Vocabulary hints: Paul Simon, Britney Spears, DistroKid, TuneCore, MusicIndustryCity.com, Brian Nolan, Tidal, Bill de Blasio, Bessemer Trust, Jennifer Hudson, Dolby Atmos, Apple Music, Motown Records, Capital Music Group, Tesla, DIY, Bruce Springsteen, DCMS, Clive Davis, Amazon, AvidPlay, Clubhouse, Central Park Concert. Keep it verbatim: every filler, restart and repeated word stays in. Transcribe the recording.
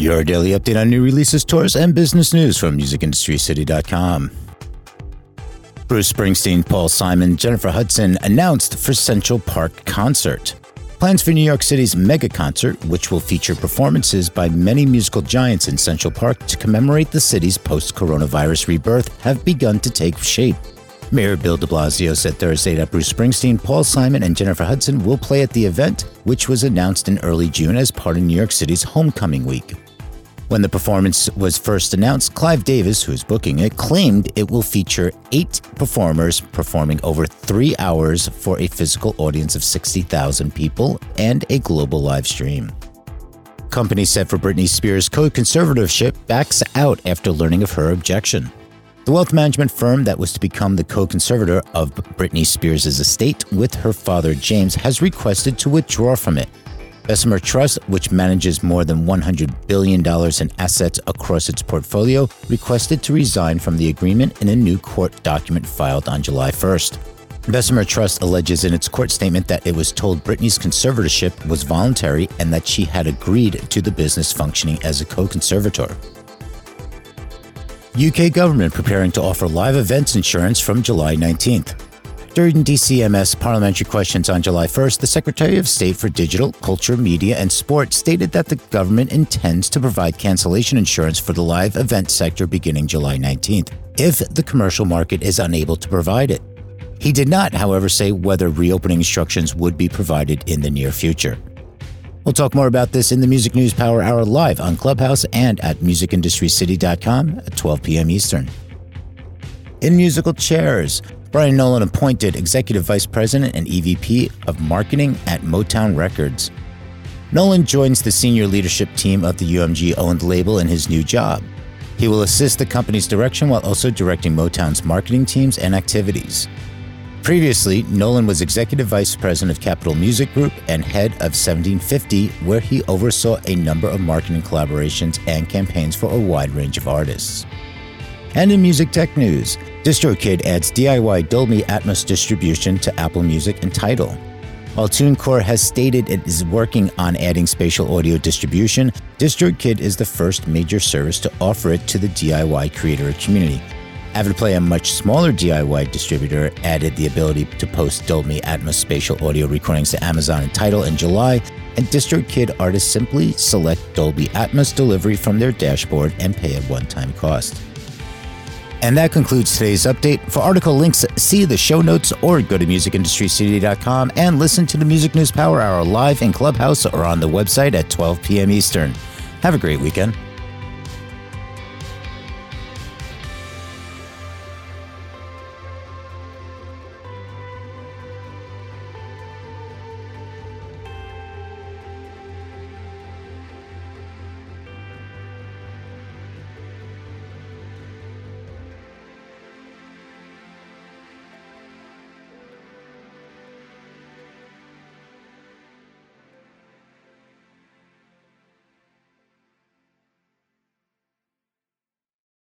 Your daily update on new releases, tours, and business news from music industry city dot com. Bruce Springsteen, Paul Simon, Jennifer Hudson announced for Central Park Concert. Plans for New York City's mega concert, which will feature performances by many musical giants in Central Park to commemorate the city's post-coronavirus rebirth, have begun to take shape. Mayor Bill de Blasio said Thursday that Bruce Springsteen, Paul Simon, and Jennifer Hudson will play at the event, which was announced in early June as part of New York City's Homecoming Week. When the performance was first announced, Clive Davis, who is booking it, claimed it will feature eight performers performing over three hours for a physical audience of sixty thousand people and a global live stream. Company said for Britney Spears' co-conservatorship backs out after learning of her objection. The wealth management firm that was to become the co-conservator of Britney Spears' estate with her father James has requested to withdraw from it. Bessemer Trust, which manages more than one hundred billion dollars in assets across its portfolio, requested to resign from the agreement in a new court document filed on July first. Bessemer Trust alleges in its court statement that it was told Britney's conservatorship was voluntary and that she had agreed to the business functioning as a co-conservator. U K government preparing to offer live events insurance from July nineteenth. During D C M S parliamentary questions on July first, the Secretary of State for Digital, Culture, Media and Sport stated that the government intends to provide cancellation insurance for the live event sector beginning July nineteenth, if the commercial market is unable to provide it. He did not, however, say whether reopening instructions would be provided in the near future. We'll talk more about this in the Music News Power Hour live on Clubhouse and at music industry city dot com at twelve p.m. Eastern. In musical chairs, Brian Nolan appointed Executive Vice President and E V P of Marketing at Motown Records. Nolan joins the senior leadership team of the U M G-owned label in his new job. He will assist the company's direction while also directing Motown's marketing teams and activities. Previously, Nolan was Executive Vice President of Capital Music Group and head of seventeen fifty, where he oversaw a number of marketing collaborations and campaigns for a wide range of artists. And in music tech news, DistroKid adds D I Y Dolby Atmos distribution to Apple Music and Tidal. While TuneCore has stated it is working on adding spatial audio distribution, DistroKid is the first major service to offer it to the D I Y creator community. AvidPlay, a much smaller D I Y distributor, added the ability to post Dolby Atmos spatial audio recordings to Amazon and Tidal in July, and DistroKid artists simply select Dolby Atmos delivery from their dashboard and pay a one-time cost. And that concludes today's update. For article links, see the show notes or go to music industry city dot com and listen to the Music News Power Hour live in Clubhouse or on the website at twelve p.m. Eastern. Have a great weekend.